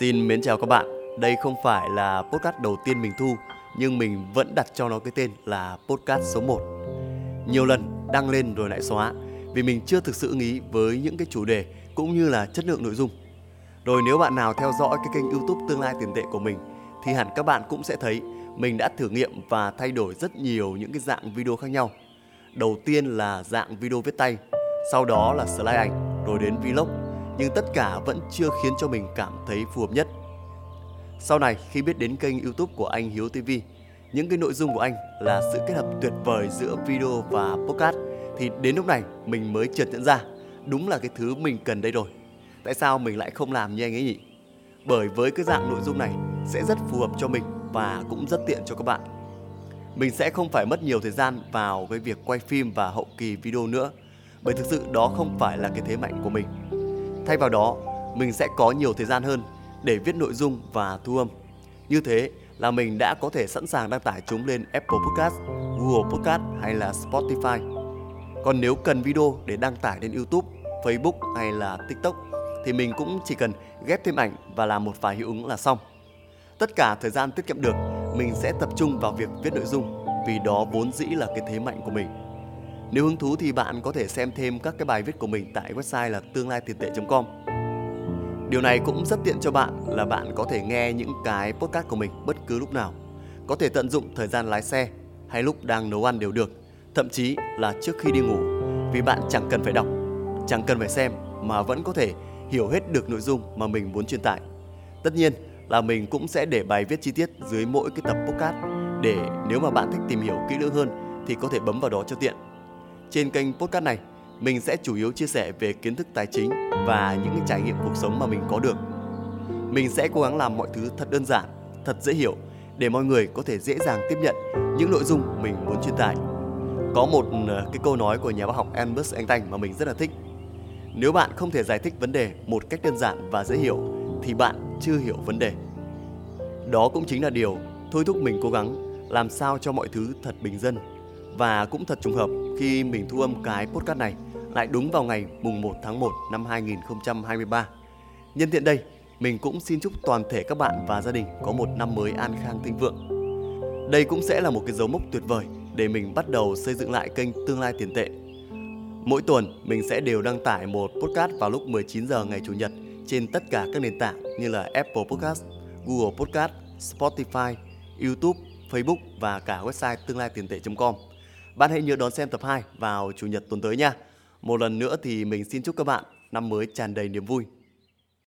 Xin mến chào các bạn. Đây không phải là podcast đầu tiên mình thu, nhưng mình vẫn đặt cho nó cái tên là podcast số 1. Nhiều lần đăng lên rồi lại xóa, vì mình chưa thực sự nghĩ với những cái chủ đề cũng như là chất lượng nội dung. Rồi nếu bạn nào theo dõi cái kênh YouTube Tương Lai Tiền Tệ của mình thì hẳn các bạn cũng sẽ thấy mình đã thử nghiệm và thay đổi rất nhiều những cái dạng video khác nhau. Đầu tiên là dạng video viết tay, sau đó là slide ảnh, rồi đến vlog. Nhưng tất cả vẫn chưa khiến cho mình cảm thấy phù hợp nhất. Sau này khi biết đến kênh YouTube của anh Hiếu TV, những cái nội dung của anh là sự kết hợp tuyệt vời giữa video và podcast, thì đến lúc này mình mới chợt nhận ra đúng là cái thứ mình cần đây rồi. Tại sao mình lại không làm như anh ấy nhỉ? Bởi với cái dạng nội dung này sẽ rất phù hợp cho mình và cũng rất tiện cho các bạn. Mình sẽ không phải mất nhiều thời gian vào cái việc quay phim và hậu kỳ video nữa, bởi thực sự đó không phải là cái thế mạnh của mình. Thay vào đó, mình sẽ có nhiều thời gian hơn để viết nội dung và thu âm. Như thế là mình đã có thể sẵn sàng đăng tải chúng lên Apple Podcast, Google Podcast hay là Spotify. Còn nếu cần video để đăng tải lên YouTube, Facebook hay là TikTok thì mình cũng chỉ cần ghép thêm ảnh và làm một vài hiệu ứng là xong. Tất cả thời gian tiết kiệm được, mình sẽ tập trung vào việc viết nội dung, vì đó vốn dĩ là cái thế mạnh của mình. Nếu hứng thú thì bạn có thể xem thêm các cái bài viết của mình tại website là tương lai tiền tệ.com. Điều này cũng rất tiện cho bạn là bạn có thể nghe những cái podcast của mình bất cứ lúc nào. Có thể tận dụng thời gian lái xe hay lúc đang nấu ăn đều được, thậm chí là trước khi đi ngủ, vì bạn chẳng cần phải đọc, chẳng cần phải xem mà vẫn có thể hiểu hết được nội dung mà mình muốn truyền tải. Tất nhiên là mình cũng sẽ để bài viết chi tiết dưới mỗi cái tập podcast, để nếu mà bạn thích tìm hiểu kỹ lưỡng hơn thì có thể bấm vào đó cho tiện. Trên kênh podcast này, mình sẽ chủ yếu chia sẻ về kiến thức tài chính và những trải nghiệm cuộc sống mà mình có được. Mình sẽ cố gắng làm mọi thứ thật đơn giản, thật dễ hiểu để mọi người có thể dễ dàng tiếp nhận những nội dung mình muốn truyền tải. Có một cái câu nói của nhà bác học Albert Einstein mà mình rất là thích. Nếu bạn không thể giải thích vấn đề một cách đơn giản và dễ hiểu thì bạn chưa hiểu vấn đề. Đó cũng chính là điều thôi thúc mình cố gắng làm sao cho mọi thứ thật bình dân. Và cũng thật trùng hợp khi mình thu âm cái podcast này lại đúng vào ngày mùng 1 tháng 1 năm 2023. Nhân tiện đây, mình cũng xin chúc toàn thể các bạn và gia đình có một năm mới an khang thịnh vượng. Đây cũng sẽ là một cái dấu mốc tuyệt vời để mình bắt đầu xây dựng lại kênh Tương Lai Tiền Tệ. Mỗi tuần mình sẽ đều đăng tải một podcast vào lúc 19 giờ ngày Chủ nhật trên tất cả các nền tảng như là Apple Podcast, Google Podcast, Spotify, YouTube, Facebook và cả website tương lai tiền tệ.com. Bạn hãy nhớ đón xem tập 2 vào Chủ nhật tuần tới nha. Một lần nữa thì mình xin chúc các bạn năm mới tràn đầy niềm vui.